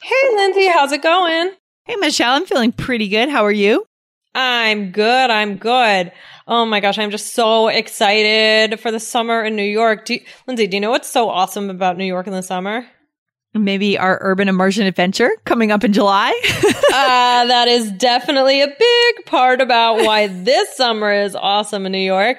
Hey, Lindsay, how's it going? Hey, Michelle, I'm feeling pretty good. How are you? I'm good. Oh, my gosh, I'm just so excited for the summer in New York. Lindsay, do you know what's so awesome about New York in the summer? Maybe our urban immersion adventure coming up in July. That is definitely a big part about why this summer is awesome in New York.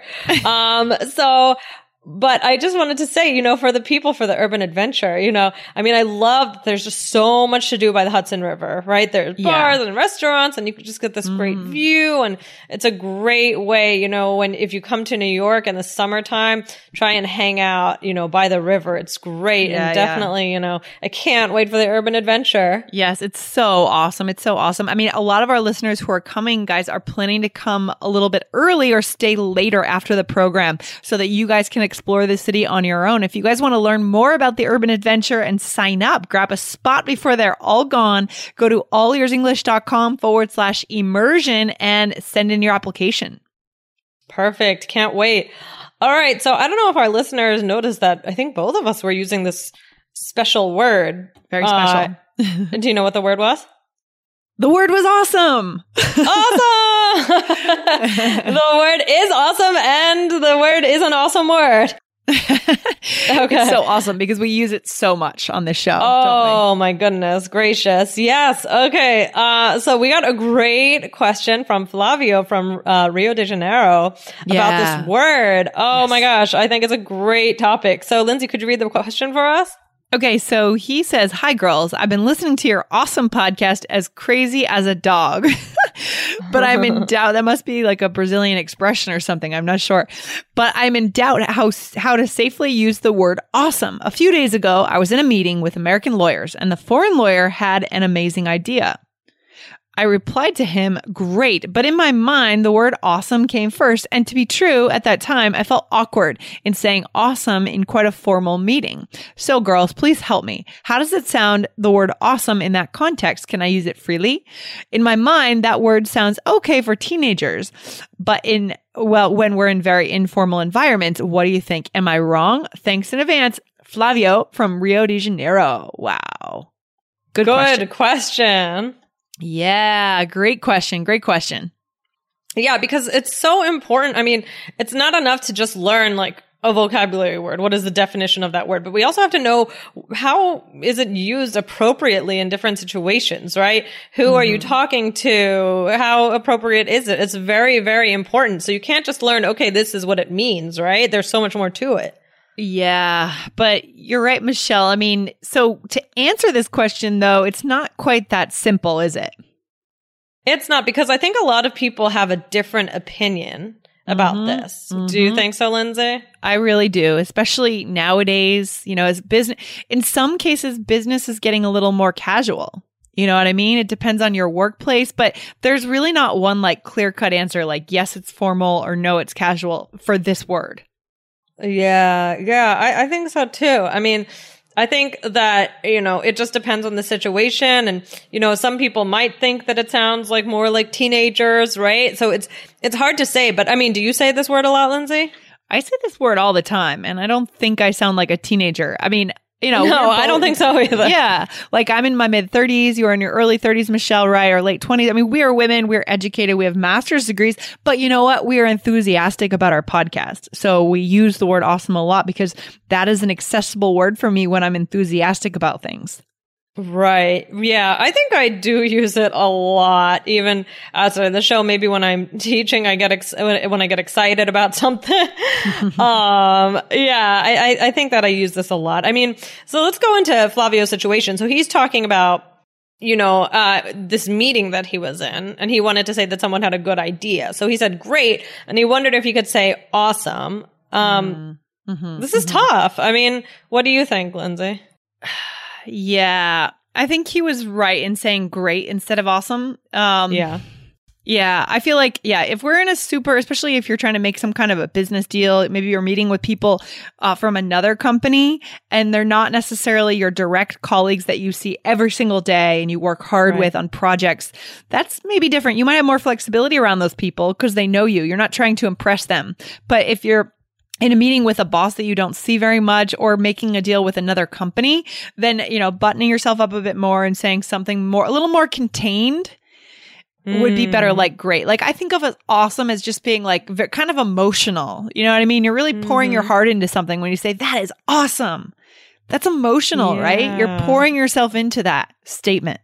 But I just wanted to say, for the people, for the urban adventure, I love that there's just so much to do by the Hudson River, right? There's bars and restaurants, and you can just get this great view. And it's a great way, if you come to New York in the summertime, try and hang out, by the river. It's great. Yeah, and definitely, I can't wait for the urban adventure. Yes, it's so awesome. I mean, a lot of our listeners who are coming, guys, are planning to come a little bit early or stay later after the program so that you guys can explore the city on your own. If you guys want to learn more about the urban adventure and sign up, grab a spot before they're all gone, go to allearsenglish.com/immersion and send in your application. Perfect. Can't wait. All right. So I don't know if our listeners noticed that I think both of us were using this special word. Very special. Do you know what the word was? The word was awesome. Awesome! The word is awesome, and the word is an awesome word. Okay. It's so awesome because we use it so much on this show. Oh, my goodness gracious. Yes. Okay. So we got a great question from Flavio from Rio de Janeiro about this word. Oh, yes. My gosh. I think it's a great topic. So, Lindsay, could you read the question for us? Okay, so he says, "Hi, girls. I've been listening to your awesome podcast as crazy as a dog, but I'm in doubt." That must be like a Brazilian expression or something. I'm not sure, but I'm in doubt how to safely use the word awesome. A few days ago, I was in a meeting with American lawyers, and the foreign lawyer had an amazing idea. I replied to him, "Great," but in my mind, the word awesome came first. And to be true, at that time, I felt awkward in saying awesome in quite a formal meeting. So girls, please help me. How does it sound, the word awesome, in that context? Can I use it freely? In my mind, that word sounds okay for teenagers, but when we're in very informal environments, what do you think? Am I wrong? Thanks in advance, Flavio from Rio de Janeiro. Wow. Good question. Yeah, great question. Yeah, because it's so important. I mean, it's not enough to just learn like a vocabulary word. What is the definition of that word? But we also have to know how is it used appropriately in different situations, right? Who are you talking to? How appropriate is it? It's very, very important. So you can't just learn, okay, this is what it means, right? There's so much more to it. Yeah, but you're right, Michelle. I mean, so to answer this question, though, it's not quite that simple, is it? It's not, because I think a lot of people have a different opinion about this. Do you think so, Lindsay? I really do, especially nowadays, as business. In some cases, business is getting a little more casual. You know what I mean? It depends on your workplace, but there's really not one like clear-cut answer like, yes, it's formal or no, it's casual for this word. Yeah, I think so too. I mean, I think that, you know, it just depends on the situation. And, you know, some people might think that it sounds like more like teenagers, right? So it's hard to say. But I mean, do you say this word a lot, Lindsay? I say this word all the time, and I don't think I sound like a teenager. I mean, you know. No, I don't think so either. Yeah. Like, I'm in my mid-30s. You are in your early 30s, Michelle, right? Or late 20s. I mean, we are women. We're educated. We have master's degrees. But you know what? We are enthusiastic about our podcast. So we use the word awesome a lot because that is an accessible word for me when I'm enthusiastic about things. Right. Yeah. I think I do use it a lot, even outside of the show. Maybe when I'm teaching, I get when I get excited about something. Yeah, I think that I use this a lot. I mean, so let's go into Flavio's situation. So he's talking about, you know, this meeting that he was in, and he wanted to say that someone had a good idea. So he said, great. And he wondered if he could say awesome. This is tough. I mean, what do you think, Lindsay? Yeah, I think he was right in saying great instead of awesome. Yeah, I feel like, yeah, if we're in a super, especially if you're trying to make some kind of a business deal, maybe you're meeting with people from another company and they're not necessarily your direct colleagues that you see every single day and you work hard with on projects, that's maybe different. You might have more flexibility around those people because they know you. You're not trying to impress them. But if you're in a meeting with a boss that you don't see very much or making a deal with another company, then, you know, buttoning yourself up a bit more and saying something more, a little more contained would be better, like great. Like, I think of it awesome as just being like kind of emotional. You know what I mean? You're really pouring your heart into something when you say that is awesome. That's emotional, right? You're pouring yourself into that statement.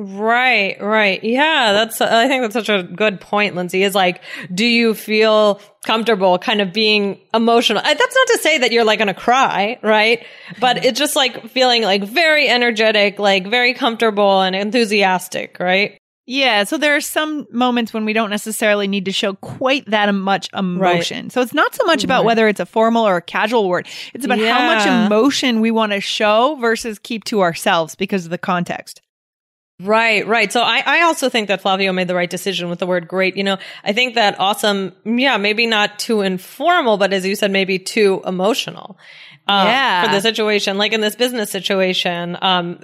Right, right. Yeah, that's, I think that's such a good point, Lindsay, is like, do you feel comfortable kind of being emotional? That's not to say that you're like going to cry, right? But it's just like feeling like very energetic, like very comfortable and enthusiastic, right? Yeah. So there are some moments when we don't necessarily need to show quite that much emotion. Right. So it's not so much about whether it's a formal or a casual word. It's about how much emotion we want to show versus keep to ourselves because of the context. Right, right. So I also think that Flavio made the right decision with the word great. You know, I think that awesome, yeah, maybe not too informal, but as you said, maybe too emotional for the situation, like in this business situation,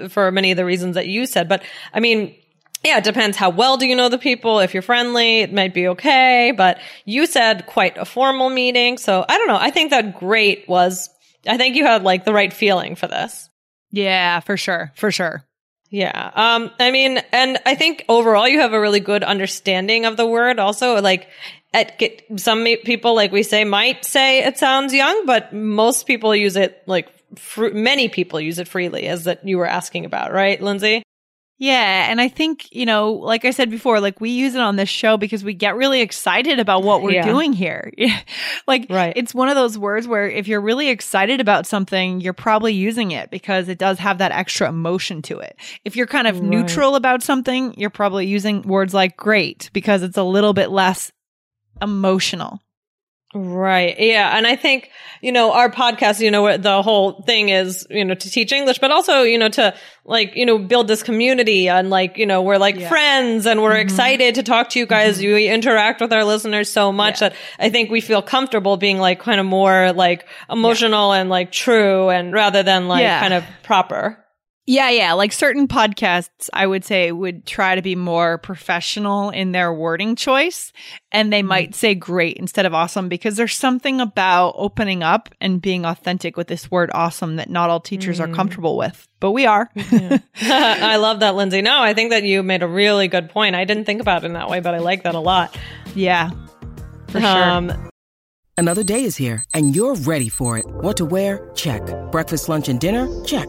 for many of the reasons that you said. But I mean, yeah, it depends how well do you know the people. If you're friendly, it might be okay. But you said quite a formal meeting. So I don't know. I think that great was, I think you had like the right feeling for this. Yeah, for sure. For sure. Yeah. I mean, and I think overall you have a really good understanding of the word also. Like, some people, like we say, might say it sounds young, but most people use it, like, many people use it freely, as that you were asking about, right, Lindsay? Yeah. And I think, you know, like I said before, like we use it on this show because we get really excited about what we're doing here. Like, it's one of those words where if you're really excited about something, you're probably using it because it does have that extra emotion to it. If you're kind of neutral about something, you're probably using words like great because it's a little bit less emotional. Right. Yeah. And I think, you know, our podcast, you know, the whole thing is, you know, to teach English, but also, you know, to like, you know, build this community and like, you know, we're like friends and we're excited to talk to you guys. You interact with our listeners so much that I think we feel comfortable being like kind of more like emotional and like true and rather than like kind of proper. Yeah, yeah. Like certain podcasts, I would say, would try to be more professional in their wording choice. And they might say great instead of awesome because there's something about opening up and being authentic with this word awesome that not all teachers are comfortable with. But we are. I love that, Lindsay. No, I think that you made a really good point. I didn't think about it in that way, but I like that a lot. Yeah, for sure. Another day is here and you're ready for it. What to wear? Check. Breakfast, lunch, and dinner? Check.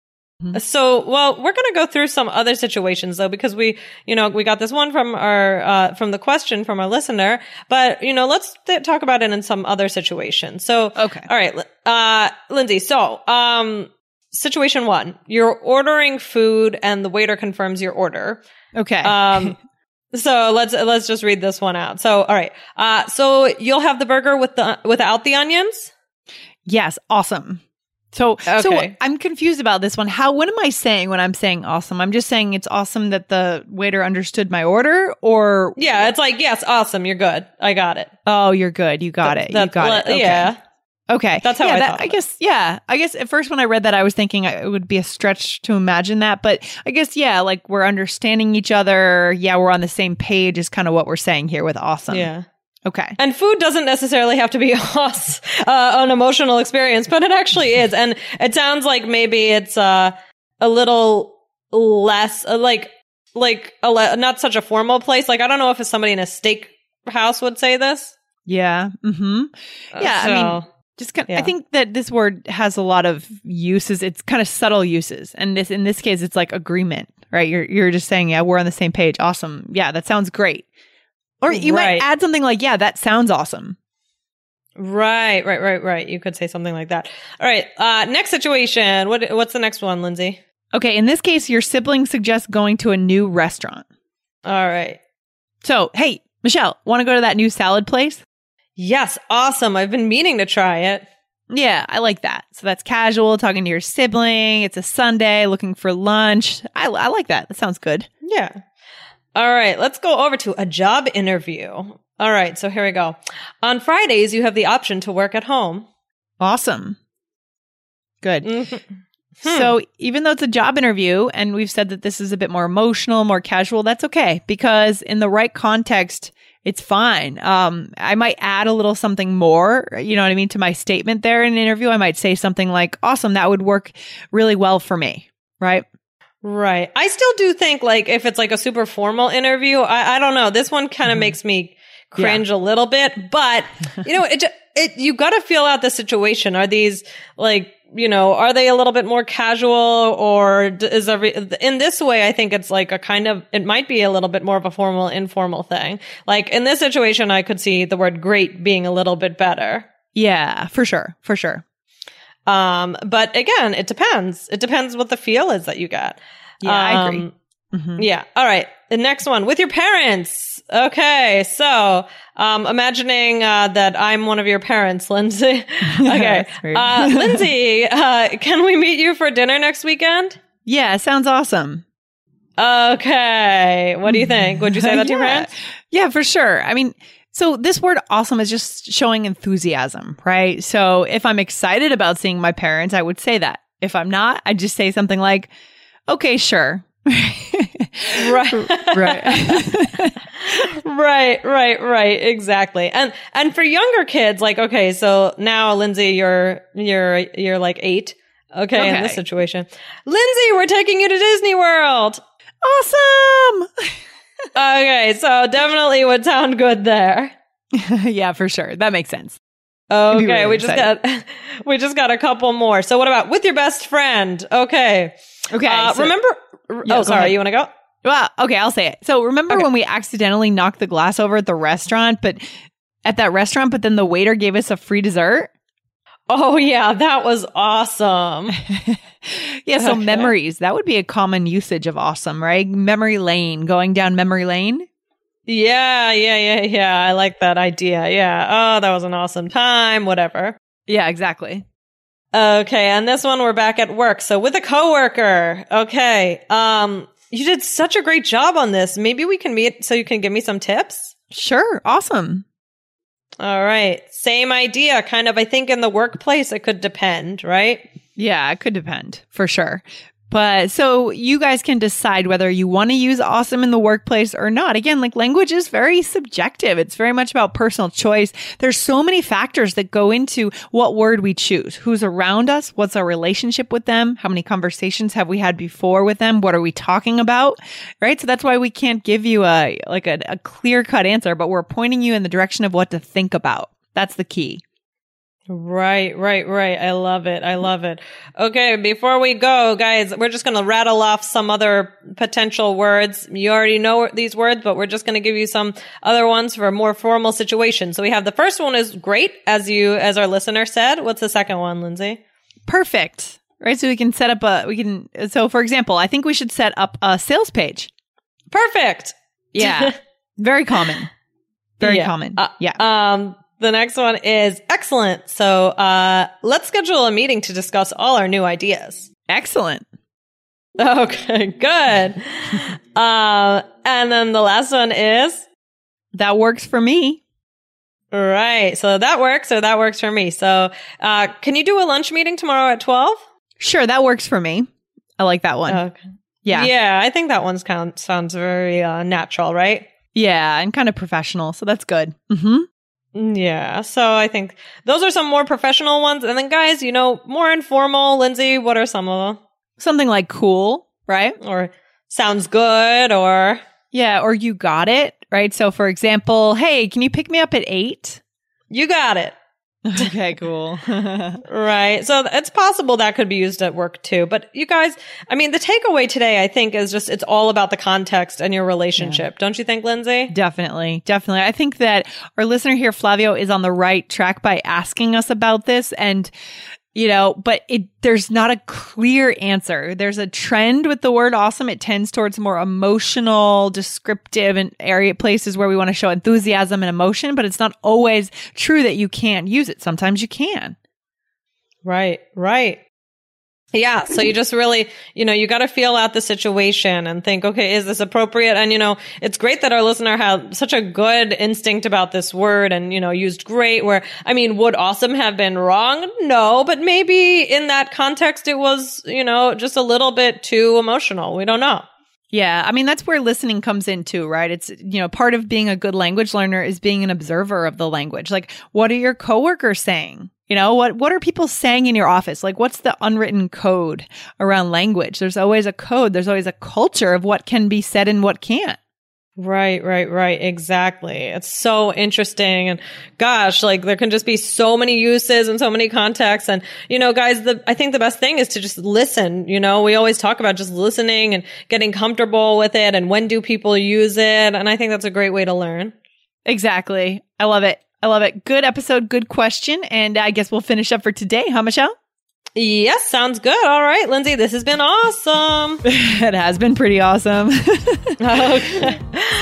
So, well, we're going to go through some other situations though, because we, you know, we got this one from our, from the question from our listener, but, you know, let's talk about it in some other situations. So, okay. All right. Lindsay, so, Situation one, you're ordering food and the waiter confirms your order. Okay. So let's just read this one out. So, all right. So you'll have the burger with without the onions? Yes. Awesome. So, okay. So I'm confused about this one. What am I saying when I'm saying awesome? I'm just saying it's awesome that the waiter understood my order, or? Yeah. It's like, yes, awesome. You're good. I got it. Oh, you're good. You got it. You got it. Okay. Yeah. Okay. That's how I thought. I guess, yeah. I guess at first when I read that, I was thinking it would be a stretch to imagine that. But I guess, yeah, like we're understanding each other. Yeah, we're on the same page is kind of what we're saying here with awesome. Yeah. Okay. And food doesn't necessarily have to be an emotional experience, but it actually is. And it sounds like maybe it's a little less, not such a formal place. Like, I don't know if somebody in a steakhouse would say this. Yeah. Mm-hmm. Yeah. So. I mean. Yeah. I think that this word has a lot of uses. It's kind of subtle uses. And in this case, it's like agreement, right? You're just saying, yeah, we're on the same page. Awesome. Yeah, that sounds great. Or you might add something like, yeah, that sounds awesome. Right. You could say something like that. All right. Next situation. What's the next one, Lindsay? Okay. In this case, your sibling suggests going to a new restaurant. All right. So, hey, Michelle, want to go to that new salad place? Yes, awesome. I've been meaning to try it. Yeah, I like that. So that's casual, talking to your sibling. It's a Sunday, looking for lunch. I like that. That sounds good. Yeah. All right, let's go over to a job interview. All right, so here we go. On Fridays, you have the option to work at home. Awesome. Good. Mm-hmm. So even though it's a job interview, and we've said that this is a bit more emotional, more casual, that's okay. Because in the right context, it's fine. I might add a little something more, you know what I mean, to my statement there in an interview. I might say something like, awesome, that would work really well for me, right? Right. I still do think, like, if it's like a super formal interview, I don't know. This one kind of makes me cringe a little bit, but, you know, you got to feel out the situation. Are these, like, you know, are they a little bit more casual, or in this way, I think it's like it might be a little bit more of a formal, informal thing. Like in this situation, I could see the word great being a little bit better. Yeah, for sure. But again, it depends. It depends what the feel is that you got. Yeah, I agree. Mm-hmm. Yeah. All right. The next one, with your parents. Okay. So, imagining that I'm one of your parents, Lindsay. Okay. Lindsay, can we meet you for dinner next weekend? Yeah. Sounds awesome. Okay. What do you think? Would you say that to your parents? Yeah, for sure. I mean, so this word awesome is just showing enthusiasm, right? So if I'm excited about seeing my parents, I would say that. If I'm not, I'd just say something like, okay, sure. Right. Exactly. And for younger kids, like, okay, so now Lindsay, you're like 8. Okay. In this situation, Lindsay, we're taking you to Disney World. Awesome. Okay. So definitely would sound good there. Yeah, for sure. That makes sense. Okay. Really we just got a couple more. So what about with your best friend? Okay. So, remember. Yeah, oh, sorry. You want to go? Well, okay, I'll say it. So remember when we accidentally knocked the glass over at the restaurant, but then the waiter gave us a free dessert? Oh, yeah, that was awesome. Yeah, so memories. That would be a common usage of awesome, right? Memory lane, going down memory lane. Yeah. I like that idea. Yeah. Oh, that was an awesome time, whatever. Yeah, exactly. Okay, and this one, we're back at work. So with a coworker. Okay. You did such a great job on this. Maybe we can meet so you can give me some tips? Sure. Awesome. All right. Same idea. Kind of, I think in the workplace, it could depend, right? Yeah, it could depend for sure. But so you guys can decide whether you want to use awesome in the workplace or not. Again, like, language is very subjective. It's very much about personal choice. There's so many factors that go into what word we choose, who's around us, what's our relationship with them, how many conversations have we had before with them, what are we talking about, right? So that's why we can't give you a clear-cut answer, but we're pointing you in the direction of what to think about. That's the key. Right. I love it. Okay, before we go, guys, we're just going to rattle off some other potential words. You already know these words, but we're just going to give you some other ones for a more formal situation. So we have the first one is great, as our listener said. What's the second one, Lindsay? Perfect. right? So we can set up a, we can, so for example, I think we should set up a sales page. Perfect. Yeah. Very common. Very common. Yeah. The next one is excellent. So, let's schedule a meeting to discuss all our new ideas. Excellent. Okay, good. And then the last one is? That works for me. Right. So that works or that works for me. So can you do a lunch meeting tomorrow at 12? Sure. That works for me. I like that one. Okay. Yeah. Yeah. I think that one's kind of sounds very natural, right? Yeah. And kind of professional. So that's good. Mm-hmm. Yeah. So I think those are some more professional ones. And then guys, you know, more informal. Lindsay, what are some of them? Something like cool, right? Or sounds good or... Yeah. Or you got it, right? So for example, hey, can you pick me up at 8? You got it. Okay, cool. Right. So it's possible that could be used at work too. But you guys, I mean, the takeaway today, I think, is just it's all about the context and your relationship. Yeah. Don't you think, Lindsay? Definitely. Definitely. I think that our listener here, Flavio, is on the right track by asking us about this. And, you know, but there's not a clear answer. There's a trend with the word awesome. It tends towards more emotional, descriptive, and area places where we want to show enthusiasm and emotion, but it's not always true that you can't use it. Sometimes you can. Right, right. Yeah. So you just really, you know, you got to feel out the situation and think, okay, is this appropriate? And, you know, it's great that our listener had such a good instinct about this word and, you know, used great where, I mean, would awesome have been wrong? No, but maybe in that context, it was, you know, just a little bit too emotional. We don't know. Yeah. I mean, that's where listening comes in too, right? It's, you know, part of being a good language learner is being an observer of the language. Like, what are your coworkers saying? You know, what are people saying in your office? Like, what's the unwritten code around language? There's always a code. There's always a culture of what can be said and what can't. Right, right, right. Exactly. It's so interesting. And gosh, like there can just be so many uses and so many contexts. And, you know, guys, I think the best thing is to just listen. You know, we always talk about just listening and getting comfortable with it. And when do people use it? And I think that's a great way to learn. Exactly. I love it. I love it. Good episode. Good question. And I guess we'll finish up for today. Huh, Michelle? Yes, sounds good. All right, Lindsay, this has been awesome. It has been pretty awesome. Okay. See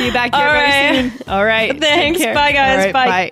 you back here very soon. All right. Thanks. Bye, guys. Right, bye.